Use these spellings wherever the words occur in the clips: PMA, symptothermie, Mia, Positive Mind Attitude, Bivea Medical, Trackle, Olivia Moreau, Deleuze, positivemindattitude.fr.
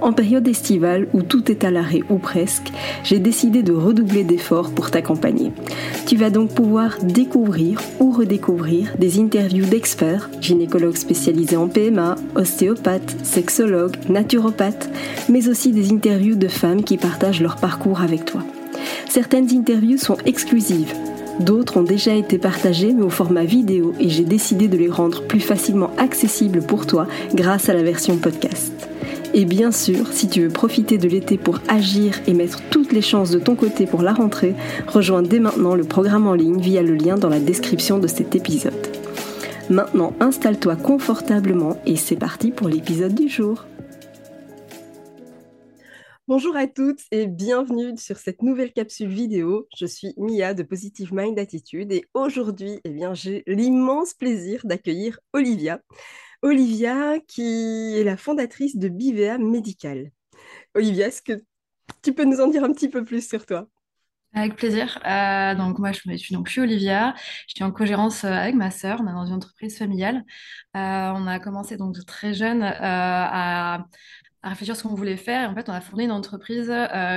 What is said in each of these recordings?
En période estivale où tout est à l'arrêt ou presque, j'ai décidé de redoubler d'efforts pour t'accompagner. Tu vas donc pouvoir découvrir ou redécouvrir des interviews d'experts, gynécologues spécialisés en PMA, ostéopathes, sexologues, naturopathes, mais aussi des interviews de femmes qui partagent leur parcours avec toi. Certaines interviews sont exclusives. D'autres ont déjà été partagées mais au format vidéo et j'ai décidé de les rendre plus facilement accessibles pour toi grâce à la version podcast. Et bien sûr, si tu veux profiter de l'été pour agir et mettre toutes les chances de ton côté pour la rentrée, rejoins dès maintenant le programme en ligne via le lien dans la description de cet épisode. Maintenant, installe-toi confortablement et c'est parti pour l'épisode du jour. Bonjour à toutes et bienvenue sur cette nouvelle capsule vidéo. Je suis Mia de Positive Mind Attitude et aujourd'hui, j'ai l'immense plaisir d'accueillir Olivia. Olivia, qui est la fondatrice de Bivea Medical. Olivia, est-ce que tu peux nous en dire un petit peu plus sur toi ? Avec plaisir. Donc moi, je suis Olivia. Je suis en co-gérance avec ma sœur. On est dans une entreprise familiale. On a commencé donc très jeune à réfléchir ce qu'on voulait faire. Et en fait, on a fourni une entreprise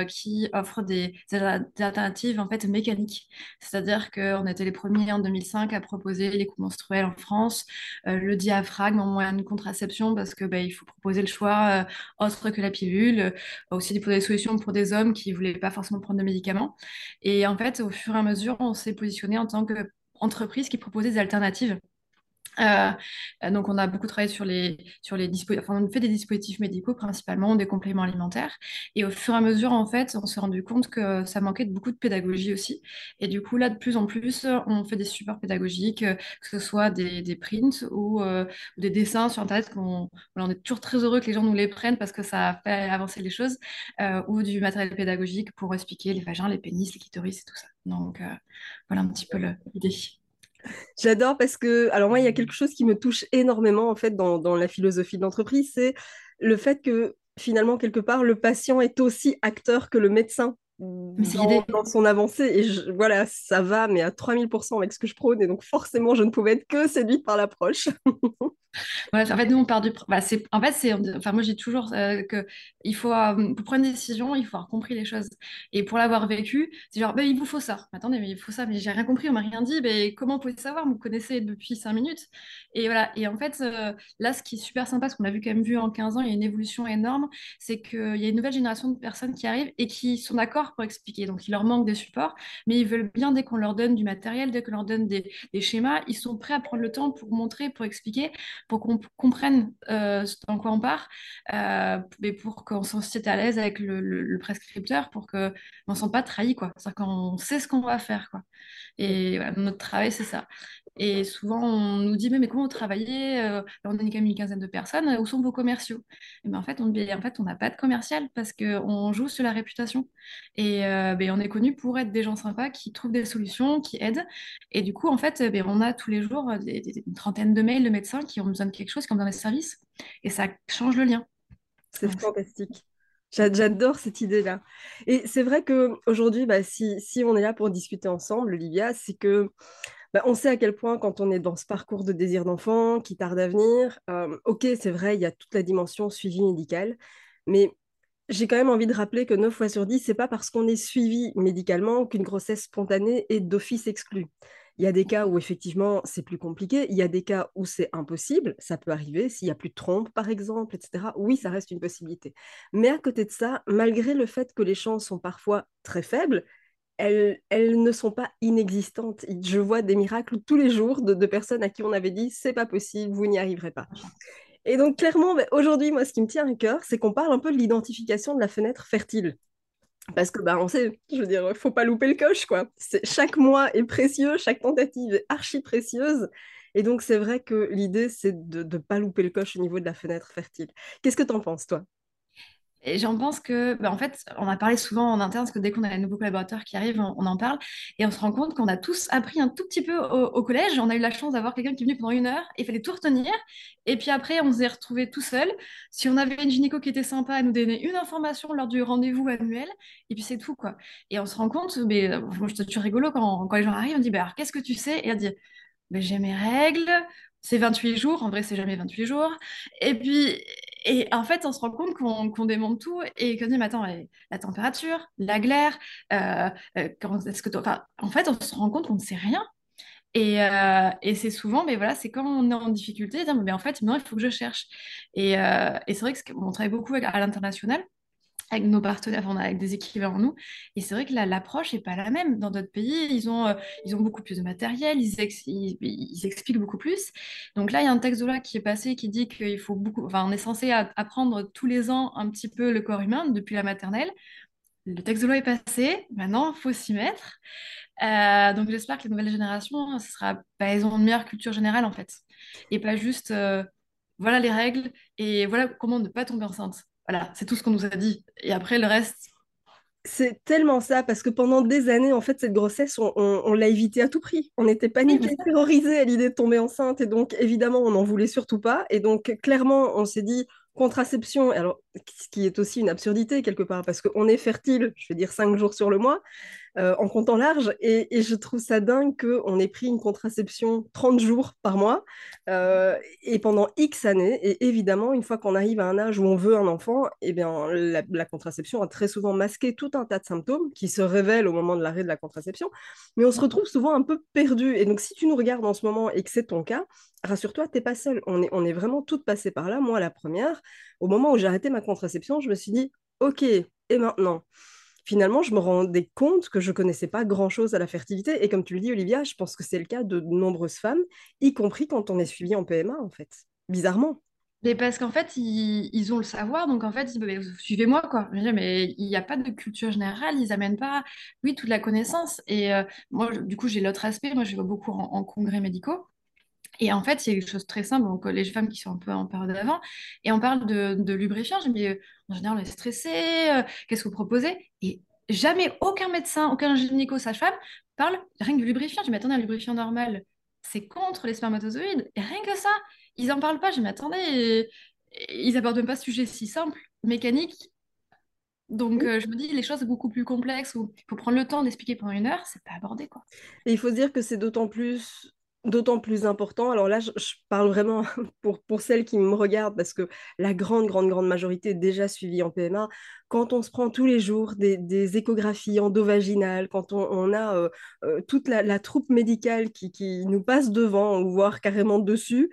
qui offre des alternatives en fait, mécaniques. C'est-à-dire qu'on était les premiers en 2005 à proposer les coupes menstruelles en France, le diaphragme en moyen de contraception parce qu'il faut proposer le choix autre que la pilule, aussi des solutions pour des hommes qui ne voulaient pas forcément prendre de médicaments. Et en fait, au fur et à mesure, on s'est positionné en tant qu'entreprise qui proposait des alternatives. Donc on a beaucoup travaillé on fait des dispositifs médicaux principalement, des compléments alimentaires et au fur et à mesure en fait on s'est rendu compte que ça manquait de beaucoup de pédagogie aussi et du coup là de plus en plus on fait des supports pédagogiques, que ce soit des prints ou des dessins sur internet on est toujours très heureux que les gens nous les prennent parce que ça fait avancer les choses ou du matériel pédagogique pour expliquer les vagins, les pénis, les clitoris et tout ça donc voilà un petit peu l'idée. J'adore parce que, alors moi, il y a quelque chose qui me touche énormément en fait dans la philosophie de l'entreprise, c'est le fait que finalement, quelque part, le patient est aussi acteur que le médecin dans son avancée. Et voilà, ça va, mais à 3000% avec ce que je prône. Et donc forcément, je ne pouvais être que séduite par l'approche. Ouais, en fait, nous, on part du... moi, je dis toujours qu'il faut... pour prendre une décision, il faut avoir compris les choses. Et pour l'avoir vécu, c'est genre, il vous faut ça. Attendez, mais il faut ça, mais j'ai rien compris, on m'a rien dit. Mais comment pouvez-vous savoir ? Vous connaissez depuis 5 minutes. Et voilà. Et en fait, là, ce qui est super sympa, ce qu'on a vu en 15 ans, il y a une évolution énorme, c'est qu'il y a une nouvelle génération de personnes qui arrivent et qui sont d'accord pour expliquer. Donc, il leur manque des supports, mais ils veulent bien, dès qu'on leur donne du matériel, dès qu'on leur donne des schémas, ils sont prêts à prendre le temps pour montrer, pour expliquer, pour qu'on comprenne dans quoi on part, mais pour qu'on se sente à l'aise avec le prescripteur, pour qu'on ne se sente pas trahi, quoi. C'est-à-dire qu'on sait ce qu'on va faire, quoi. Et voilà, notre travail, c'est ça. Et souvent, on nous dit, mais comment vous travaillez ? On est quand même une quinzaine de personnes, où sont vos commerciaux ? Et bien, en fait, on n'a pas de commercial parce qu'on joue sur la réputation. Et on est connu pour être des gens sympas qui trouvent des solutions, qui aident. Et du coup, en fait, on a tous les jours une trentaine de mails de médecins qui ont besoin de quelque chose, qui ont besoin de services. Et ça change le lien. C'est fantastique. J'adore cette idée-là. Et c'est vrai qu'aujourd'hui, si on est là pour discuter ensemble, Olivia, c'est que... on sait à quel point quand on est dans ce parcours de désir d'enfant qui tarde à venir, ok, c'est vrai, il y a toute la dimension suivi médical, mais j'ai quand même envie de rappeler que 9 fois sur 10, c'est pas parce qu'on est suivi médicalement qu'une grossesse spontanée est d'office exclue. Il y a des cas où effectivement c'est plus compliqué, il y a des cas où c'est impossible, ça peut arriver, s'il n'y a plus de trompe par exemple, etc. Oui, ça reste une possibilité. Mais à côté de ça, malgré le fait que les chances sont parfois très faibles, elles ne sont pas inexistantes. Je vois des miracles tous les jours de personnes à qui on avait dit « c'est pas possible, vous n'y arriverez pas ». Et donc clairement, aujourd'hui, moi, ce qui me tient à cœur, c'est qu'on parle un peu de l'identification de la fenêtre fertile. Parce que on sait, je veux dire, il ne faut pas louper le coche, quoi. Chaque mois est précieux, chaque tentative est archi précieuse. Et donc c'est vrai que l'idée, c'est de ne pas louper le coche au niveau de la fenêtre fertile. Qu'est-ce que tu en penses, toi ? Et j'en pense que, en fait, on a parlé souvent en interne, parce que dès qu'on a un nouveau collaborateur qui arrive, on en parle, et on se rend compte qu'on a tous appris un tout petit peu au collège. On a eu la chance d'avoir quelqu'un qui est venu pendant 1 heure, et il fallait tout retenir, et puis après, on s'est retrouvés tout seul. Si on avait une gynéco qui était sympa, elle nous donnait une information lors du rendez-vous annuel, et puis c'est tout, quoi. Et on se rend compte, mais moi, je te tue rigolo, quand les gens arrivent, on dit, alors, qu'est-ce que tu sais? Et elle dit, j'ai mes règles, c'est 28 jours, en vrai, c'est jamais 28 jours, et puis... Et en fait, on se rend compte qu'on démonte tout et qu'on dit, mais attends, la température, la glaire, en fait, on se rend compte qu'on ne sait rien. Et c'est souvent, mais voilà, c'est quand on est en difficulté, dire, mais en fait, non, il faut que je cherche. Et c'est vrai qu'on travaille beaucoup à l'international, avec nos partenaires, on a avec des équivalents nous, et c'est vrai que l'approche n'est pas la même. Dans d'autres pays, ils ont beaucoup plus de matériel, ils expliquent beaucoup plus. Donc là, il y a un texte de loi qui est passé qui dit qu'il faut beaucoup, on est censé apprendre tous les ans un petit peu le corps humain depuis la maternelle. Le texte de loi est passé, maintenant il faut s'y mettre. Donc j'espère que les nouvelles générations, ce sera, elles ont une meilleure culture générale en fait, et pas juste voilà les règles et voilà comment ne pas tomber enceinte. Voilà, c'est tout ce qu'on nous a dit. Et après, le reste... C'est tellement ça, parce que pendant des années, en fait, cette grossesse, on l'a évitée à tout prix. On était paniqués, terrorisés à l'idée de tomber enceinte. Et donc, évidemment, on n'en voulait surtout pas. Et donc, clairement, on s'est dit contraception. Alors, ce qui est aussi une absurdité, quelque part, parce qu'on est fertile, je veux dire, 5 jours sur le mois, en comptant large. Et je trouve ça dingue qu'on ait pris une contraception 30 jours par mois et pendant X années. Et évidemment, une fois qu'on arrive à un âge où on veut un enfant, eh bien, la contraception a très souvent masqué tout un tas de symptômes qui se révèlent au moment de l'arrêt de la contraception. Mais on se retrouve souvent un peu perdu. Et donc, si tu nous regardes en ce moment et que c'est ton cas, rassure-toi, t'es pas seule. On est vraiment toutes passées par là. Moi, la première, au moment où j'ai arrêté ma contraception, je me suis dit, OK, et maintenant? Finalement, je me rendais compte que je ne connaissais pas grand-chose à la fertilité. Et comme tu le dis, Olivia, je pense que c'est le cas de nombreuses femmes, y compris quand on est suivi en PMA, en fait, bizarrement. Mais parce qu'en fait, ils ont le savoir, donc en fait, suivez-moi, quoi. Mais il n'y a pas de culture générale, ils n'amènent pas, oui, toute la connaissance. Et moi, du coup, j'ai l'autre aspect, moi, je vais beaucoup en congrès médicaux. Et en fait, il y a quelque chose de très simple, donc les femmes qui sont un peu en période d'avant, et on parle de lubrifiant, je me dis, en général, on est stressé, qu'est-ce que vous proposez? Et jamais aucun médecin, aucun gynéco, sage-femme parle rien que du lubrifiant. Je me dis, attendez, un lubrifiant normal, c'est contre les spermatozoïdes, et rien que ça, ils n'en parlent pas. Je me dis, attendez, ils n'abordent même pas ce sujet si simple, mécanique. Donc, je me dis, les choses beaucoup plus complexes, où il faut prendre le temps d'expliquer pendant 1 heure, c'est pas abordé, quoi. Et il faut se dire que c'est d'autant plus important. Alors là, je parle vraiment pour celles qui me regardent, parce que la grande majorité est déjà suivie en PMA. Quand on se prend tous les jours des échographies endovaginales, quand on a toute la troupe médicale qui nous passe devant, ou voire carrément dessus,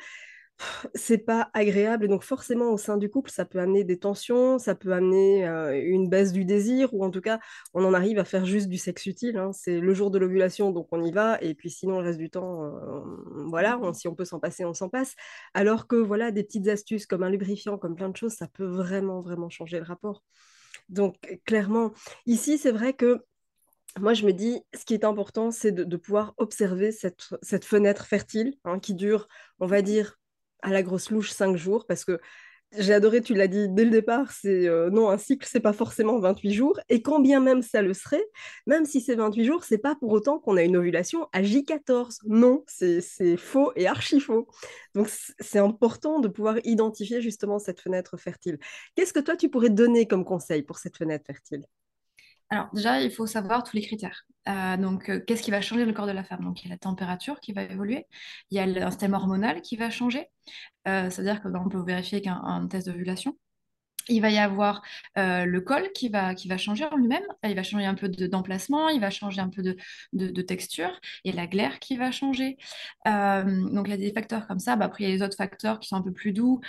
c'est pas agréable. Et donc forcément, au sein du couple, ça peut amener des tensions, ça peut amener une baisse du désir, ou en tout cas, on en arrive à faire juste du sexe utile, hein. C'est le jour de l'ovulation, donc on y va, et puis sinon, le reste du temps, voilà, si on peut s'en passer, on s'en passe. Alors que voilà, des petites astuces comme un lubrifiant, comme plein de choses, ça peut vraiment, vraiment changer le rapport. Donc clairement, ici, c'est vrai que moi, je me dis, ce qui est important, c'est de pouvoir observer cette fenêtre fertile, hein, qui dure, on va dire, à la grosse louche 5 jours, parce que j'ai adoré, tu l'as dit dès le départ, c'est non, un cycle, c'est pas forcément 28 jours, et quand bien même ça le serait, même si c'est 28 jours, c'est pas pour autant qu'on a une ovulation à J14, non, c'est faux et archi faux. Donc c'est important de pouvoir identifier justement cette fenêtre fertile. Qu'est-ce que toi tu pourrais donner comme conseil pour cette fenêtre fertile? Alors déjà, il faut savoir tous les critères. Donc, qu'est-ce qui va changer le corps de la femme? Donc, il y a la température qui va évoluer, il y a un système hormonal qui va changer, c'est-à-dire que on peut vérifier avec un test d'ovulation. Il va y avoir le col qui va changer en lui-même, il va changer un peu d'emplacement, il va changer un peu de texture, il y a la glaire qui va changer. Donc il y a des facteurs comme ça, après il y a les autres facteurs qui sont un peu plus doux,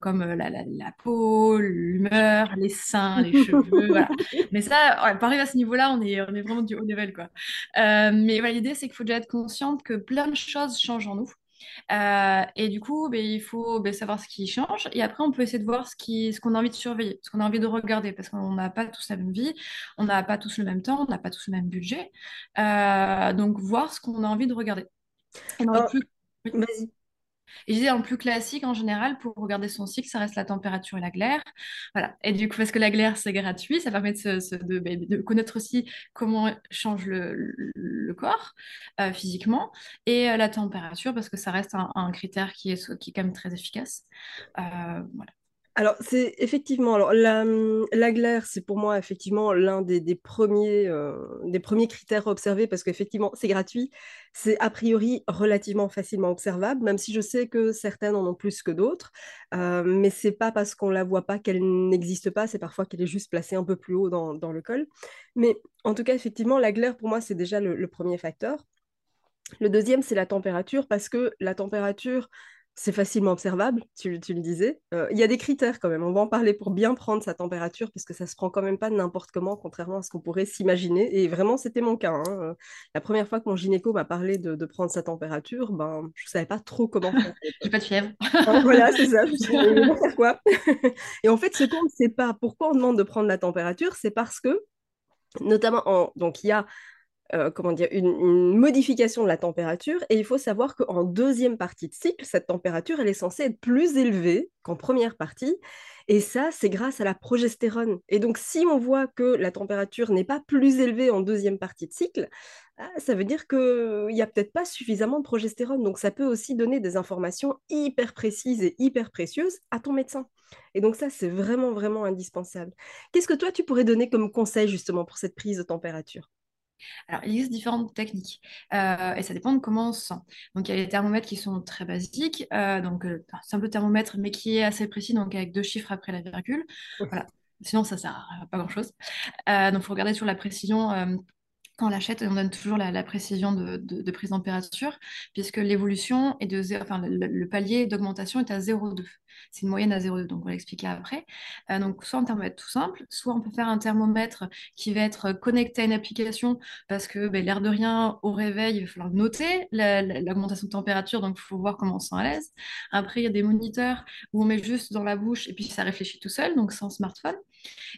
comme la peau, l'humeur, les seins, les cheveux, voilà. Mais ça, ouais, pareil, à ce niveau-là, on est vraiment du haut level, quoi. Mais voilà, l'idée, c'est qu'il faut déjà être consciente que plein de choses changent en nous. Et du coup, il faut savoir ce qui change, et après on peut essayer de voir ce qu'on a envie de surveiller, ce qu'on a envie de regarder, parce qu'on n'a pas tous la même vie, on n'a pas tous le même temps, on n'a pas tous le même budget, donc voir ce qu'on a envie de regarder. Et dans les plus... Oui. Vas-y. Et je disais, en plus classique, en général, pour regarder son cycle, ça reste la température et la glaire. Voilà. Et du coup, parce que la glaire, c'est gratuit, ça permet de connaître aussi comment change le corps physiquement. Et la température, parce que ça reste un critère qui est quand même très efficace. Voilà. Alors, c'est effectivement, alors la glaire, c'est pour moi effectivement l'un des premiers critères à observer parce qu'effectivement, c'est gratuit, c'est a priori relativement facilement observable, même si je sais que certaines en ont plus que d'autres, mais c'est pas parce qu'on la voit pas qu'elle n'existe pas, c'est parfois qu'elle est juste placée un peu plus haut dans le col. Mais en tout cas, effectivement, la glaire, pour moi, c'est déjà le premier facteur. Le deuxième, c'est la température, parce que la température, c'est facilement observable, tu le disais. Il y a des critères quand même, on va en parler pour bien prendre sa température, parce que ça ne se prend quand même pas n'importe comment, contrairement à ce qu'on pourrait s'imaginer. Et vraiment, c'était mon cas. Hein. La première fois que mon gynéco m'a parlé de prendre sa température, ben, je ne savais pas trop comment faire. J'ai pas de fièvre. Alors, voilà, c'est ça. Faire quoi. Et en fait, ce qu'on ne sait pas, pourquoi on demande de prendre la température, c'est parce que, notamment, donc il y a une modification de la température, et il faut savoir qu'en deuxième partie de cycle, cette température, elle est censée être plus élevée qu'en première partie, et ça, c'est grâce à la progestérone. Et donc, si on voit que la température n'est pas plus élevée en deuxième partie de cycle, ça veut dire qu'il n'y a peut-être pas suffisamment de progestérone. Donc, ça peut aussi donner des informations hyper précises et hyper précieuses à ton médecin. Et donc, ça, c'est vraiment, vraiment indispensable. Qu'est-ce que toi, tu pourrais donner comme conseil, justement, pour cette prise de température ? Alors, il existe différentes techniques et ça dépend de comment on se sent. Donc, il y a les thermomètres qui sont très basiques, donc un simple thermomètre, mais qui est assez précis, donc avec 2 chiffres après la virgule. Voilà. Sinon, ça ne sert à pas grand-chose. Donc, il faut regarder sur la précision. Quand on l'achète, on donne toujours la précision de prise de température, puisque l'évolution est le palier d'augmentation est à 0,2. C'est une moyenne à 0,2, donc on va l'expliquer après. Donc, soit un thermomètre tout simple, soit on peut faire un thermomètre qui va être connecté à une application, parce que l'air de rien, au réveil, il va falloir noter l'augmentation de température, donc il faut voir comment on se sent à l'aise. Après, il y a des moniteurs où on met juste dans la bouche et puis ça réfléchit tout seul, donc sans smartphone.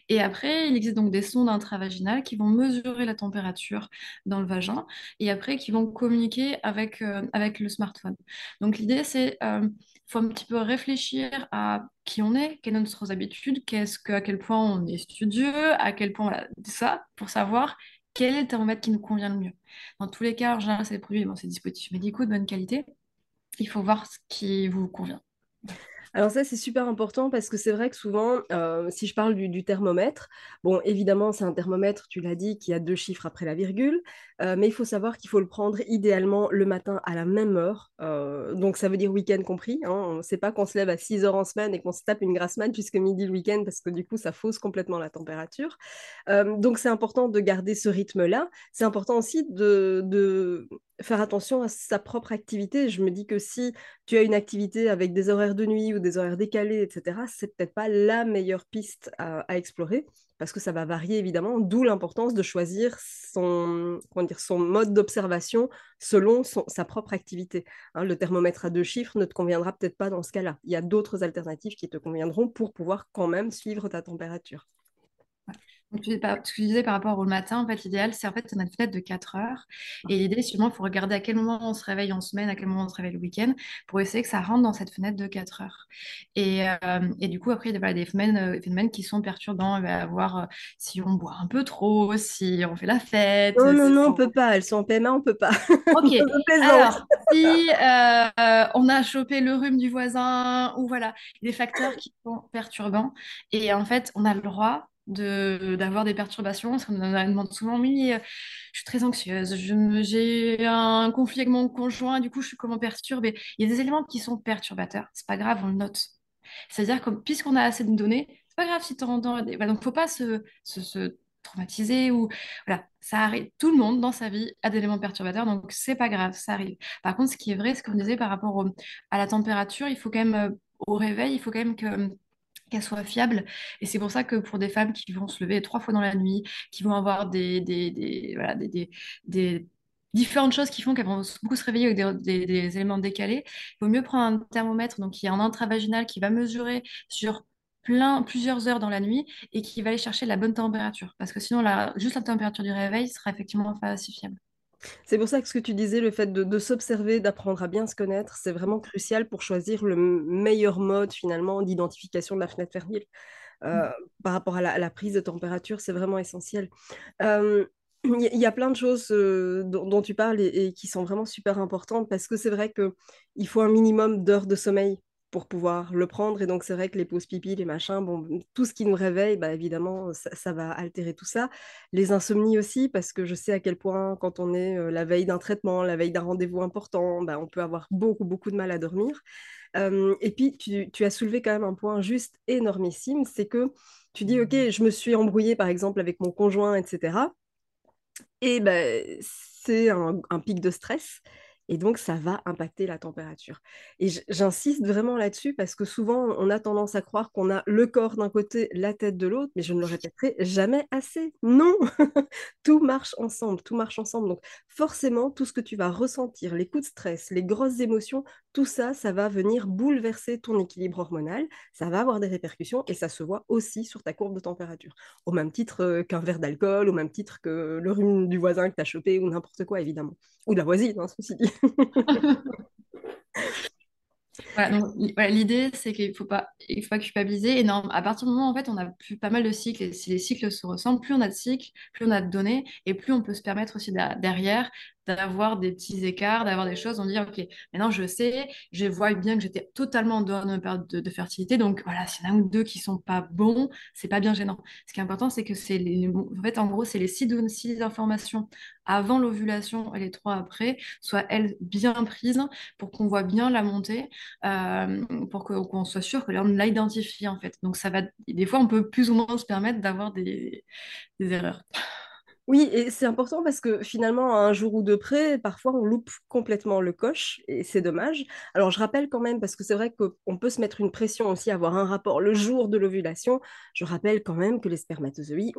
Et après, il existe donc des sondes intravaginales qui vont mesurer la température dans le vagin et après qui vont communiquer avec le smartphone. Donc l'idée, c'est faut un petit peu réfléchir à qui on est, quelles sont nos habitudes, à quel point on est studieux, à quel point voilà, ça, pour savoir quel est le thermomètre qui nous convient le mieux. Dans tous les cas, en général, c'est des produits, c'est des dispositifs médicaux de bonne qualité. Il faut voir ce qui vous convient. Alors ça, c'est super important parce que c'est vrai que souvent, si je parle du thermomètre, bon, évidemment, c'est un thermomètre, tu l'as dit, qui a 2 chiffres après la virgule, mais il faut savoir qu'il faut le prendre idéalement le matin à la même heure, donc ça veut dire week-end compris, hein, on ne sait pas qu'on se lève à 6 heures en semaine et qu'on se tape une grasse mat jusqu'à midi le week-end parce que du coup, ça fausse complètement la température. Donc c'est important de garder ce rythme-là, c'est important aussi de faire attention à sa propre activité. Je me dis que si tu as une activité avec des horaires de nuit ou des horaires décalés, etc., c'est peut-être pas la meilleure piste à explorer parce que ça va varier évidemment, d'où l'importance de choisir son mode d'observation selon sa propre activité. Hein, le thermomètre à 2 chiffres ne te conviendra peut-être pas dans ce cas-là. Il y a d'autres alternatives qui te conviendront pour pouvoir quand même suivre ta température. Donc, ce que tu disais par rapport au matin, en fait, l'idéal, c'est on a une fenêtre de 4 heures. Et l'idée, sûrement, il faut regarder à quel moment on se réveille en semaine, à quel moment on se réveille le week-end, pour essayer que ça rentre dans cette fenêtre de 4 heures. Et du coup, après, il y a des phénomènes qui sont perturbants. Il va y avoir si on boit un peu trop, si on fait la fête. Non, on ne peut pas. Elles sont en PMA, on ne peut pas. Ok. Alors, si on a chopé le rhume du voisin, ou voilà, des facteurs qui sont perturbants. Et en fait, on a le droit d'avoir des perturbations, parce qu'on me demande souvent, oui, je suis très anxieuse, j'ai un conflit avec mon conjoint, du coup je suis comment perturbée. Il y a des éléments qui sont perturbateurs, c'est pas grave, on le note. C'est-à-dire que puisqu'on a assez de données, c'est pas grave si tu entends. Donc faut pas se traumatisé ou voilà, ça arrive, tout le monde dans sa vie a des éléments perturbateurs, donc c'est pas grave, ça arrive. Par contre, ce qui est vrai, ce qu'on disait par rapport à la température, il faut quand même au réveil, il faut quand même qu'elle soit fiable, et c'est pour ça que pour des femmes qui vont se lever 3 fois dans la nuit, qui vont avoir des différentes choses qui font qu'elles vont beaucoup se réveiller avec des éléments décalés, il vaut mieux prendre un thermomètre donc qui est en intravaginal, qui va mesurer sur plusieurs heures dans la nuit et qui va aller chercher la bonne température, parce que sinon juste la température du réveil sera effectivement pas si fiable. C'est pour ça que ce que tu disais, le fait de s'observer, d'apprendre à bien se connaître, c'est vraiment crucial pour choisir le meilleur mode finalement d'identification de la fenêtre fertile. Par rapport à la prise de température, c'est vraiment essentiel. Il y a plein de choses dont tu parles et qui sont vraiment super importantes, parce que c'est vrai qu'il faut un minimum d'heures de sommeil pour pouvoir le prendre, et donc c'est vrai que les pauses pipi, les machins, bon, tout ce qui nous réveille, bah, évidemment ça va altérer tout ça. Les insomnies aussi, parce que je sais à quel point quand on est la veille d'un traitement, la veille d'un rendez-vous important, bah, on peut avoir beaucoup de mal à dormir. Et puis tu as soulevé quand même un point juste énormissime, c'est que tu dis ok, je me suis embrouillée par exemple avec mon conjoint, etc. Et ben bah, c'est un pic de stress. Et donc, ça va impacter la température. Et j'insiste vraiment là-dessus, parce que souvent, on a tendance à croire qu'on a le corps d'un côté, la tête de l'autre, mais je ne le répéterai jamais assez. Non, tout marche ensemble, tout marche ensemble. Donc, forcément, tout ce que tu vas ressentir, les coups de stress, les grosses émotions, tout ça, ça va venir bouleverser ton équilibre hormonal, ça va avoir des répercussions, et ça se voit aussi sur ta courbe de température. Au même titre qu'un verre d'alcool, au même titre que le rhume du voisin que tu as chopé, ou n'importe quoi, évidemment. Ou de la voisine, hein, ceci dit. Voilà, donc, voilà, l'idée c'est qu'il ne faut pas culpabiliser. Et non, à partir du moment où en fait, on a pas mal de cycles, et si les cycles se ressemblent, plus on a de cycles, plus on a de données, et plus on peut se permettre aussi derrière d'avoir des petits écarts, d'avoir des choses, on dit ok, maintenant je sais, je vois bien que j'étais totalement en dehors de ma période de fertilité, donc voilà, s'il y en a un ou deux qui sont pas bons, c'est pas bien gênant. Ce qui est important, c'est que en fait, en gros, c'est les 6 informations avant l'ovulation et les 3 après, soient elles bien prises pour qu'on voit bien la montée, pour qu'on soit sûr que là, on l'a identifié en fait. Donc ça va, des fois on peut plus ou moins se permettre d'avoir des erreurs. Oui, et c'est important parce que finalement, à un jour ou deux près, parfois on loupe complètement le coche et c'est dommage. Alors je rappelle quand même, parce que c'est vrai qu'on peut se mettre une pression aussi, avoir un rapport le jour de l'ovulation, je rappelle quand même que les spermatozoïdes,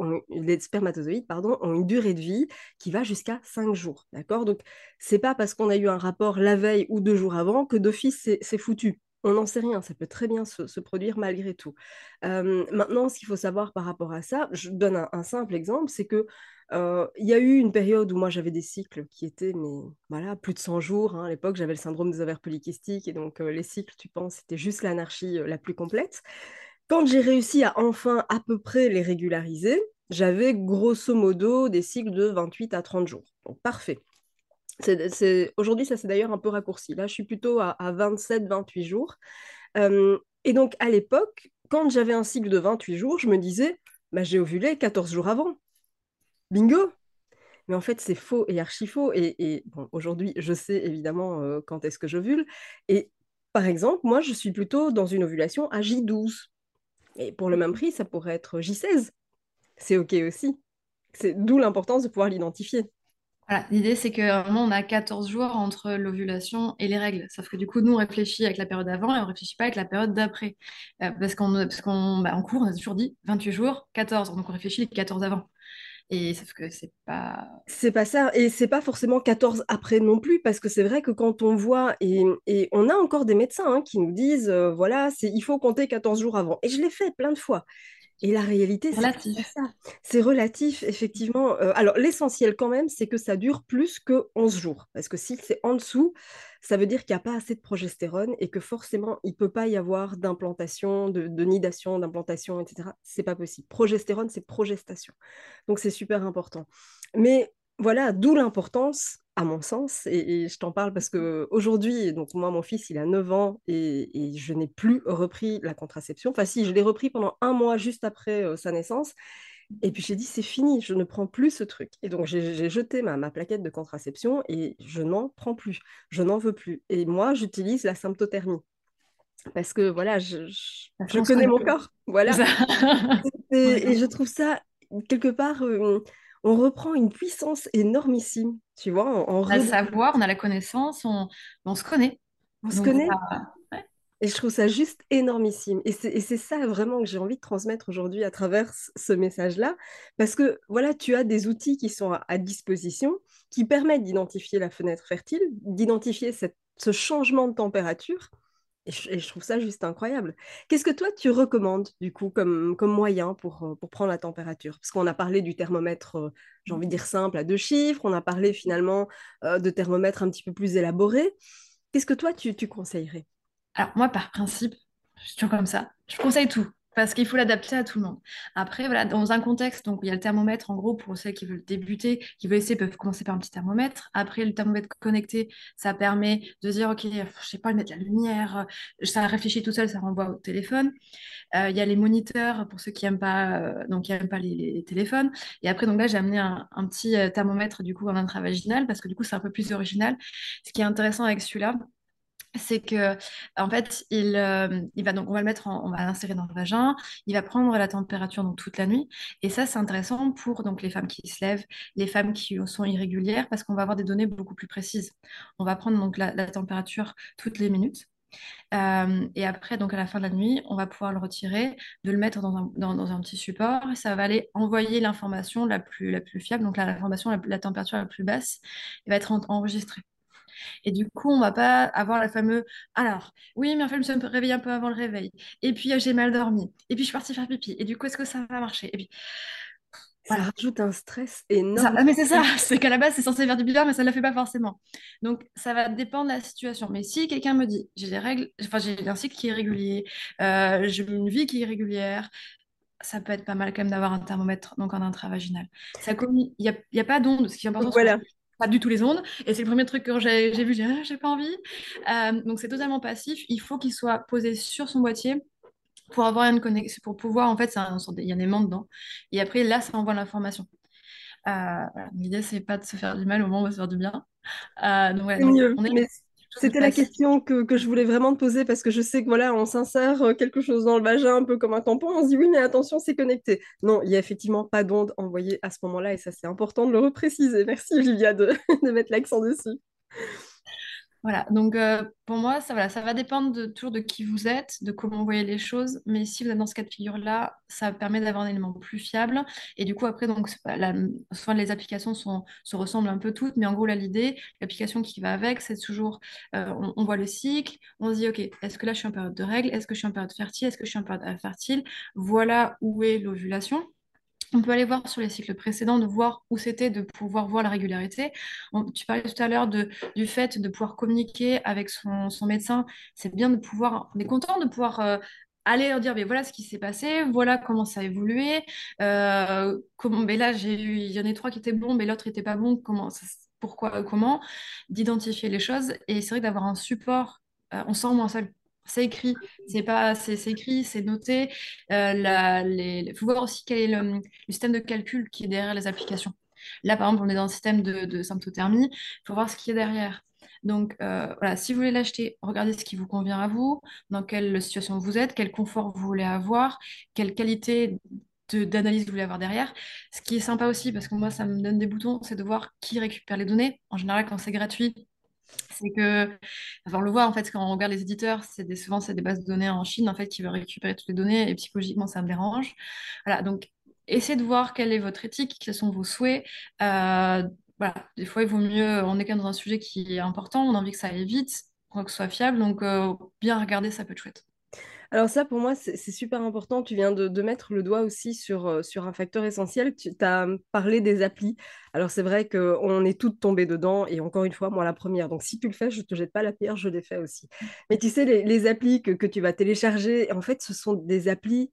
pardon, ont une durée de vie qui va jusqu'à 5 jours, d'accord? Donc c'est pas parce qu'on a eu un rapport la veille ou 2 jours avant que d'office c'est foutu. On n'en sait rien, ça peut très bien se produire malgré tout. Maintenant, ce qu'il faut savoir par rapport à ça, je donne un simple exemple, c'est que y a eu une période où moi j'avais des cycles qui étaient plus de 100 jours. Hein. À l'époque, j'avais le syndrome des ovaires polykystiques, et donc les cycles, tu penses, c'était juste l'anarchie la plus complète. Quand j'ai réussi à enfin à peu près les régulariser, j'avais grosso modo des cycles de 28 à 30 jours. Donc parfait. Aujourd'hui, ça s'est d'ailleurs un peu raccourci. Là, je suis plutôt à 27-28 jours. Et donc, à l'époque, quand j'avais un cycle de 28 jours, je me disais, bah, j'ai ovulé 14 jours avant. Bingo! Mais en fait, c'est faux et archi-faux. Et bon, aujourd'hui, je sais évidemment quand est-ce que j'ovule. Et par exemple, moi, je suis plutôt dans une ovulation à J12. Et pour le même prix, ça pourrait être J16. C'est OK aussi. C'est d'où l'importance de pouvoir l'identifier. Voilà, l'idée c'est qu'on a 14 jours entre l'ovulation et les règles, sauf que du coup nous on réfléchit avec la période d'avant et on ne réfléchit pas avec la période d'après, parce qu'en cours on a toujours dit 28 jours, 14, donc on réfléchit les 14 avant. Et sauf que c'est pas ça, et c'est pas forcément 14 après non plus, parce que c'est vrai que quand on voit, et on a encore des médecins qui nous disent il faut compter 14 jours avant, et je l'ai fait plein de fois. Et la réalité, c'est ça. C'est relatif, effectivement. Alors, l'essentiel, quand même, c'est que ça dure plus que 11 jours. Parce que si c'est en dessous, ça veut dire qu'il n'y a pas assez de progestérone et que forcément, il ne peut pas y avoir d'implantation, de nidation, d'implantation, etc. Ce n'est pas possible. Progestérone, c'est progestation. Donc, c'est super important. Mais voilà, d'où l'importance, à mon sens, et je t'en parle parce qu'aujourd'hui, donc moi, mon fils, il a 9 ans et je n'ai plus repris la contraception. Enfin, si, je l'ai repris pendant un mois juste après sa naissance. Et puis, j'ai dit, c'est fini, je ne prends plus ce truc. Et donc, j'ai jeté ma plaquette de contraception et je n'en prends plus, je n'en veux plus. Et moi, j'utilise la symptothermie. Parce que, voilà, je connais mon corps. Voilà. Et je trouve ça, quelque part... on reprend une puissance énormissime, tu vois. On a le savoir, on a la connaissance, on se connaît. On se connaît. Et je trouve ça juste énormissime. Et c'est ça vraiment que j'ai envie de transmettre aujourd'hui à travers ce message-là. Parce que voilà, tu as des outils qui sont à disposition, qui permettent d'identifier la fenêtre fertile, d'identifier ce changement de température, Et je trouve ça juste incroyable. Qu'est-ce que toi, tu recommandes, du coup, comme moyen pour prendre la température? Parce qu'on a parlé du thermomètre, j'ai envie de dire simple, à 2 chiffres. On a parlé, finalement, de thermomètres un petit peu plus élaborés. Qu'est-ce que toi, tu conseillerais? Alors, moi, par principe, je suis toujours comme ça. Je conseille tout, parce qu'il faut l'adapter à tout le monde. Après, voilà, dans un contexte, donc, il y a le thermomètre, en gros, pour ceux qui veulent débuter, qui veulent essayer, peuvent commencer par un petit thermomètre. Après, le thermomètre connecté, ça permet de dire, ok, je ne sais pas, mettre la lumière, ça réfléchit tout seul, ça renvoie au téléphone. Il y a les moniteurs, pour ceux qui n'aiment pas, les téléphones. Et après, donc là, j'ai amené un petit thermomètre, du coup, en intravaginal, parce que du coup, c'est un peu plus original. Ce qui est intéressant avec celui-là, c'est que en fait il va, donc on va le mettre on va l'insérer dans le vagin, il va prendre la température donc toute la nuit, et ça c'est intéressant pour donc les femmes qui se lèvent, les femmes qui sont irrégulières, parce qu'on va avoir des données beaucoup plus précises. On va prendre donc la température toutes les minutes. Et après, donc à la fin de la nuit, on va pouvoir le retirer, de le mettre dans un petit support, et ça va aller envoyer l'information la plus fiable, donc l'information, la température la plus basse, elle va être enregistrée. Et du coup, on ne va pas avoir la fameuse « Alors, oui, mais en fait, je me suis réveillée un peu avant le réveil. Et puis, j'ai mal dormi. Et puis, je suis partie faire pipi. Et du coup, est-ce que ça va marcher ?» Et puis, voilà. Ça rajoute un stress énorme. Ça, mais c'est ça. C'est qu'à la base, c'est censé faire du bien, mais ça ne le fait pas forcément. Donc, ça va dépendre de la situation. Mais si quelqu'un me dit « J'ai des règles, enfin, j'ai un cycle qui est régulier, j'ai une vie qui est irrégulière », ça peut être pas mal quand même d'avoir un thermomètre donc en intravaginal. Il n'y a pas d'onde, ce qui est important. Voilà. Pas du tout les ondes, et c'est le premier truc que j'ai vu, j'ai dit, j'ai pas envie, donc c'est totalement passif. Il faut qu'il soit posé sur son boîtier pour avoir une connexion, pour pouvoir, en fait, il y a un aimant dedans, et après là ça envoie l'information. Voilà. L'idée c'est pas de se faire du mal, au moins on va se faire du bien, donc, ouais, c'était la question que je voulais vraiment te poser, parce que je sais que voilà, on s'insère quelque chose dans le vagin, un peu comme un tampon, on se dit oui, mais attention, c'est connecté. Non, il n'y a effectivement pas d'onde envoyée à ce moment-là, et ça, c'est important de le repréciser. Merci, Olivia, de mettre l'accent dessus. Voilà, donc pour moi, ça va dépendre toujours de qui vous êtes, de comment vous voyez les choses, mais si vous êtes dans ce cas de figure-là, ça permet d'avoir un élément plus fiable, et du coup, après, donc, soit les applications se ressemblent un peu toutes, mais en gros, là, l'idée, l'application qui va avec, c'est toujours, on voit le cycle, on se dit, ok, est-ce que là, je suis en période de règles, est-ce que je suis en période fertile, est-ce que je suis en période fertile, voilà où est l'ovulation. On peut aller voir sur les cycles précédents, de voir où c'était, de pouvoir voir la régularité. Tu parlais tout à l'heure du fait de pouvoir communiquer avec son médecin. C'est bien de pouvoir, on est content de pouvoir aller leur dire, mais voilà ce qui s'est passé, voilà comment ça a évolué. Mais là, il y en a 3 qui étaient bons, mais l'autre n'était pas bon. Pourquoi, comment? D'identifier les choses. Et c'est vrai d'avoir un support, on se sent moins seul. C'est écrit, c'est écrit, c'est noté. Il faut voir aussi quel est le système de calcul qui est derrière les applications. Là, par exemple, on est dans le système de symptothermie. Il faut voir ce qu'il y a derrière. Donc, voilà, si vous voulez l'acheter, regardez ce qui vous convient à vous, dans quelle situation vous êtes, quel confort vous voulez avoir, quelle qualité d'analyse vous voulez avoir derrière. Ce qui est sympa aussi, parce que moi, ça me donne des boutons, c'est de voir qui récupère les données. En général, quand c'est gratuit, c'est que, enfin, on le voit en fait quand on regarde les éditeurs, souvent c'est des bases de données en Chine en fait qui veulent récupérer toutes les données, et psychologiquement ça me dérange. Voilà, donc essayez de voir quelle est votre éthique, quels sont vos souhaits. Voilà, des fois il vaut mieux, on est quand même dans un sujet qui est important, on a envie que ça aille vite, que ce soit fiable, donc bien regarder, ça peut être chouette. Alors ça, pour moi, c'est super important. Tu viens de mettre le doigt aussi sur un facteur essentiel. Tu as parlé des applis. Alors c'est vrai qu'on est toutes tombées dedans, et encore une fois, moi la première. Donc si tu le fais, je ne te jette pas la pierre, je les fais aussi. Mais tu sais, les applis que tu vas télécharger, en fait, ce sont des applis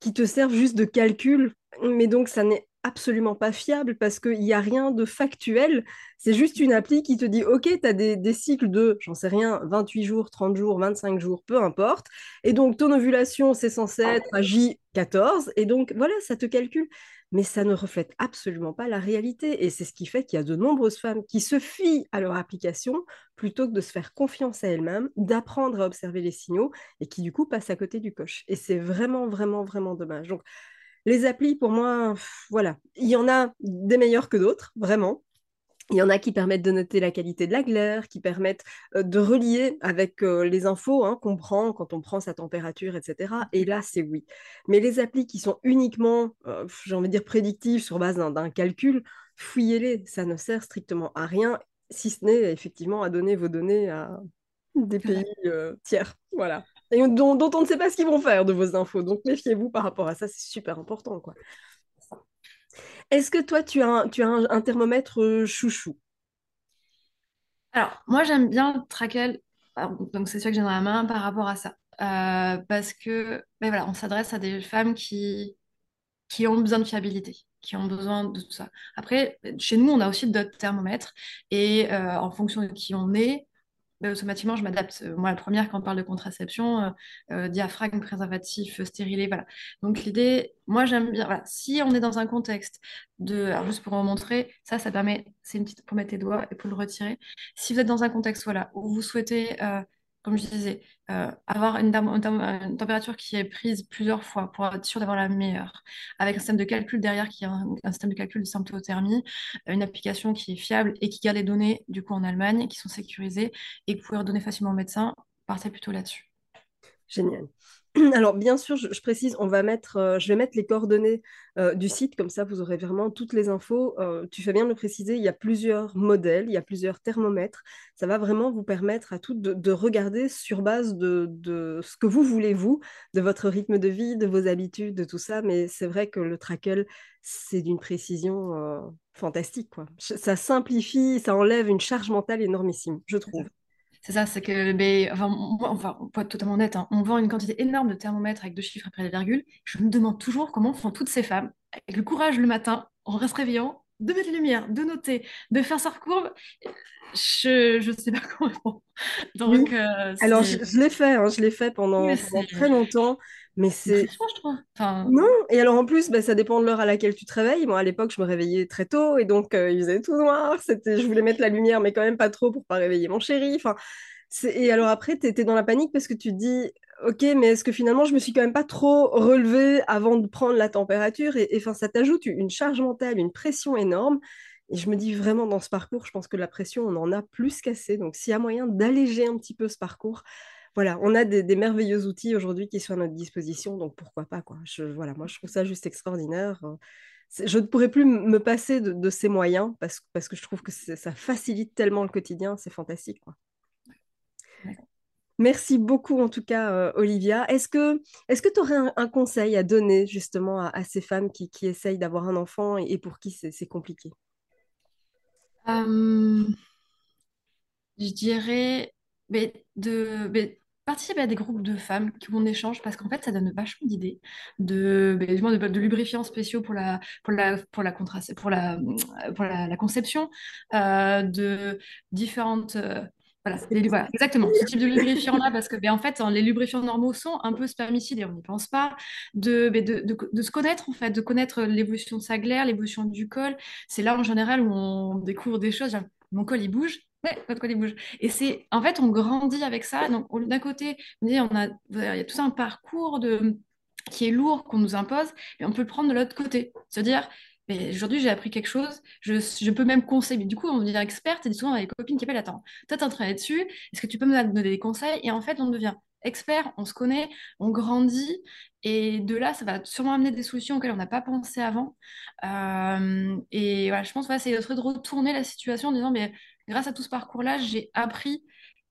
qui te servent juste de calcul, mais donc ça n'est absolument pas fiable, parce qu'il n'y a rien de factuel, c'est juste une appli qui te dit ok, tu as des cycles de, j'en sais rien, 28 jours, 30 jours, 25 jours, peu importe, et donc ton ovulation c'est censé être à J14, et donc voilà, ça te calcule, mais ça ne reflète absolument pas la réalité, et c'est ce qui fait qu'il y a de nombreuses femmes qui se fient à leur application plutôt que de se faire confiance à elles-mêmes, d'apprendre à observer les signaux, et qui du coup passent à côté du coche, et c'est vraiment, vraiment, vraiment dommage. Donc les applis, pour moi, voilà, il y en a des meilleurs que d'autres, vraiment. Il y en a qui permettent de noter la qualité de la glaire, qui permettent de relier avec les infos qu'on prend quand on prend sa température, etc. Et là, c'est oui. Mais les applis qui sont uniquement, j'ai envie de dire, prédictives sur base d'un calcul, fouillez-les, ça ne sert strictement à rien, si ce n'est effectivement à donner vos données à des pays tiers, voilà. Et dont on ne sait pas ce qu'ils vont faire de vos infos. Donc, méfiez-vous par rapport à ça, c'est super important, quoi. Est-ce que toi, tu as un thermomètre chouchou? Alors, moi, j'aime bien Trackle, donc c'est sûr que j'ai dans la main par rapport à ça. Parce que, mais voilà, on s'adresse à des femmes qui ont besoin de fiabilité, qui ont besoin de tout ça. Après, chez nous, on a aussi d'autres thermomètres. Et en fonction de qui on est, automatiquement, je m'adapte. Moi, la première, quand on parle de contraception, diaphragme, préservatif, stérilé, voilà. Donc, l'idée, moi, j'aime bien, voilà, si on est dans un contexte de... Alors, juste pour vous montrer, ça permet... C'est une petite... Pour mettre les doigts et pour le retirer. Si vous êtes dans un contexte, voilà, où vous souhaitez, comme je disais, avoir une température qui est prise plusieurs fois pour être sûr d'avoir la meilleure, avec un système de calcul derrière qui est un système de calcul de symptothermie, une application qui est fiable et qui garde les données du coup en Allemagne, qui sont sécurisées et que vous pouvez redonner facilement au médecin, partez plutôt là-dessus. Génial. Alors, bien sûr, je précise, je vais mettre les coordonnées du site, comme ça, vous aurez vraiment toutes les infos. Tu fais bien de le préciser, il y a plusieurs modèles, il y a plusieurs thermomètres. Ça va vraiment vous permettre à toutes de regarder sur base de ce que vous voulez, vous, de votre rythme de vie, de vos habitudes, de tout ça. Mais c'est vrai que le Trackle, c'est d'une précision fantastique, quoi. Ça simplifie, ça enlève une charge mentale énormissime, je trouve. C'est ça, c'est que, pour être totalement honnête, hein, on vend une quantité énorme de thermomètres avec 2 chiffres après les virgules. Je me demande toujours comment font toutes ces femmes, avec le courage le matin, en se réveillant, de mettre les lumières, de noter, de faire sa courbe. Je ne sais pas comment elles font. Donc, oui. Alors, je l'ai fait, hein, pendant très longtemps. Mais c'est... Franchement, je trouve. Enfin... Non, et alors en plus, ça dépend de l'heure à laquelle tu te réveilles. Moi, à l'époque, je me réveillais très tôt et donc il faisait tout noir. Je voulais mettre la lumière, mais quand même pas trop pour pas réveiller mon chéri. Enfin, et alors après, tu étais dans la panique parce que tu te dis, ok, mais est-ce que finalement, je me suis quand même pas trop relevée avant de prendre la température? Et ça t'ajoute une charge mentale, une pression énorme. Et je me dis vraiment, dans ce parcours, je pense que la pression, on en a plus qu'assez. Donc, s'il y a moyen d'alléger un petit peu ce parcours... Voilà, on a des merveilleux outils aujourd'hui qui sont à notre disposition, donc pourquoi pas, quoi. Moi, je trouve ça juste extraordinaire. Je ne pourrais plus me passer de ces moyens parce que je trouve que ça facilite tellement le quotidien, c'est fantastique, quoi. Ouais. Merci beaucoup en tout cas, Olivia. Est-ce que tu aurais un conseil à donner justement à ces femmes qui essayent d'avoir un enfant et pour qui c'est compliqué? Je dirais... participer à des groupes de femmes où on échange, parce qu'en fait ça donne vachement d'idées de lubrifiants spéciaux pour la conception, de différentes exactement ce type de lubrifiant là, parce que les lubrifiants normaux sont un peu spermicides et on n'y pense pas, de se connaître en fait, de connaître l'évolution de sa glaire, l'évolution du col. C'est là en général où on découvre des choses, genre, mon col il bouge. Ouais, votre col bouge. Et c'est, en fait, on grandit avec ça. Donc, d'un côté, il y a tout un parcours qui est lourd, qu'on nous impose, et on peut le prendre de l'autre côté. C'est-à-dire, mais aujourd'hui, j'ai appris quelque chose, je peux même conseiller. Du coup, on devient experte, et souvent, on a des copines qui appellent, attends, toi, t'es en train là-dessus, est-ce que tu peux me donner des conseils? Et en fait, on devient expert, on se connaît, on grandit, et de là, ça va sûrement amener des solutions auxquelles on n'a pas pensé avant. Et voilà, je pense, c'est le truc de retourner la situation en disant, mais... Grâce à tout ce parcours-là, j'ai appris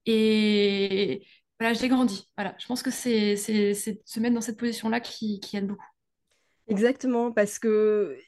et voilà, j'ai grandi. Voilà. Je pense que c'est de se mettre dans cette position-là qui aide beaucoup. Exactement, parce que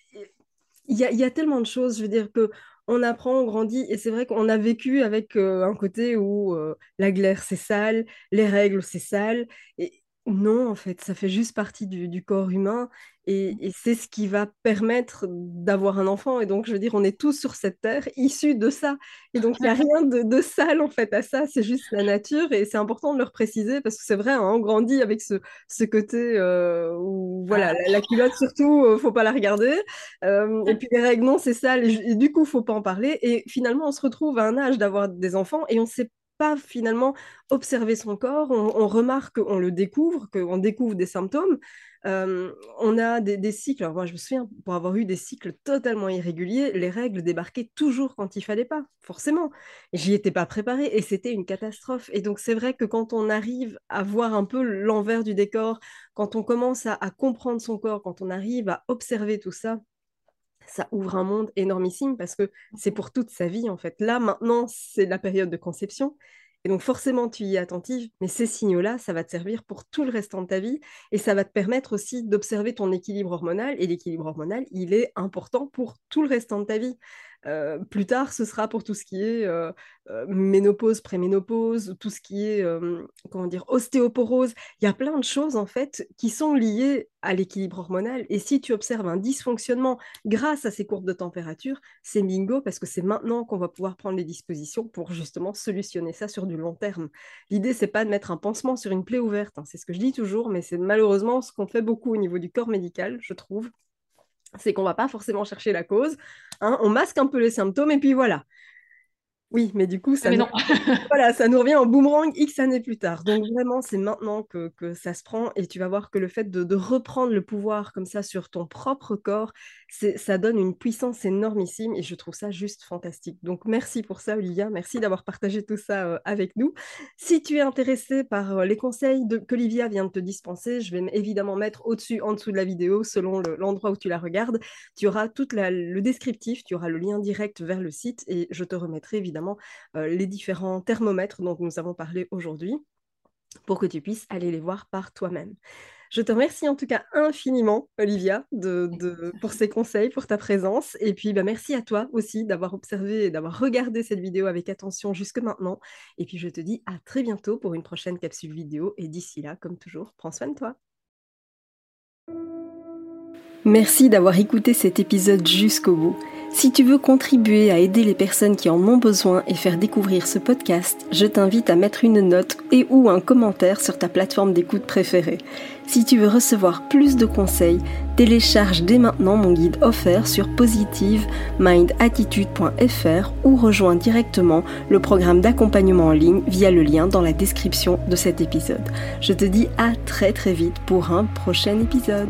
il y a tellement de choses. Je veux dire que on apprend, on grandit, et c'est vrai qu'on a vécu avec un côté où la glaire, c'est sale, les règles, c'est sale. Et non, en fait, ça fait juste partie du corps humain. Et c'est ce qui va permettre d'avoir un enfant. Et donc, je veux dire, on est tous sur cette terre issus de ça. Et donc, il n'y a rien de sale, en fait, à ça. C'est juste la nature. Et c'est important de le repréciser parce que c'est vrai, hein, on grandit avec ce côté où, voilà, la culotte, surtout, il ne faut pas la regarder. Et puis, les règles, non, c'est sale. Et du coup, il ne faut pas en parler. Et finalement, on se retrouve à un âge d'avoir des enfants et on ne sait pas finalement observer son corps. On remarque, on le découvre, qu'on découvre des symptômes. On a des cycles. Alors moi, je me souviens, pour avoir eu des cycles totalement irréguliers, les règles débarquaient toujours quand il fallait pas, forcément. J'y étais pas préparée et c'était une catastrophe. Et donc, c'est vrai que quand on arrive à voir un peu l'envers du décor, quand on commence à comprendre son corps, quand on arrive à observer tout ça, ça ouvre un monde énormissime parce que c'est pour toute sa vie, en fait. Là, maintenant, c'est la période de conception. Et donc forcément, tu y es attentive, mais ces signaux-là, ça va te servir pour tout le restant de ta vie et ça va te permettre aussi d'observer ton équilibre hormonal. Et l'équilibre hormonal, il est important pour tout le restant de ta vie. Plus tard, ce sera pour tout ce qui est ménopause, préménopause, tout ce qui est ostéoporose. Il y a plein de choses en fait qui sont liées à l'équilibre hormonal. Et si tu observes un dysfonctionnement grâce à ces courbes de température, c'est bingo, parce que c'est maintenant qu'on va pouvoir prendre les dispositions pour justement solutionner ça sur du long terme. L'idée, c'est pas de mettre un pansement sur une plaie ouverte, hein. C'est ce que je dis toujours, mais c'est malheureusement ce qu'on fait beaucoup au niveau du corps médical, je trouve. C'est qu'on ne va pas forcément chercher la cause, hein, on masque un peu les symptômes et puis voilà. Oui, mais du coup, voilà, ça nous revient en boomerang X années plus tard. Donc vraiment, c'est maintenant que ça se prend, et tu vas voir que le fait de reprendre le pouvoir comme ça sur ton propre corps, ça donne une puissance énormissime et je trouve ça juste fantastique. Donc merci pour ça, Olivia, merci d'avoir partagé tout ça avec nous. Si tu es intéressé par les conseils qu'Olivia vient de te dispenser, je vais évidemment mettre au-dessus, en dessous de la vidéo, selon l'endroit où tu la regardes, tu auras tout le descriptif, tu auras le lien direct vers le site et je te remettrai évidemment les différents thermomètres dont nous avons parlé aujourd'hui pour que tu puisses aller les voir par toi-même. Je te remercie en tout cas infiniment, Olivia, pour ces conseils, pour ta présence. Et puis, merci à toi aussi d'avoir observé et d'avoir regardé cette vidéo avec attention jusque maintenant. Et puis, je te dis à très bientôt pour une prochaine capsule vidéo. Et d'ici là, comme toujours, prends soin de toi. Merci d'avoir écouté cet épisode jusqu'au bout. Si tu veux contribuer à aider les personnes qui en ont besoin et faire découvrir ce podcast, je t'invite à mettre une note et ou un commentaire sur ta plateforme d'écoute préférée. Si tu veux recevoir plus de conseils, télécharge dès maintenant mon guide offert sur positivemindattitude.fr ou rejoins directement le programme d'accompagnement en ligne via le lien dans la description de cet épisode. Je te dis à très vite pour un prochain épisode.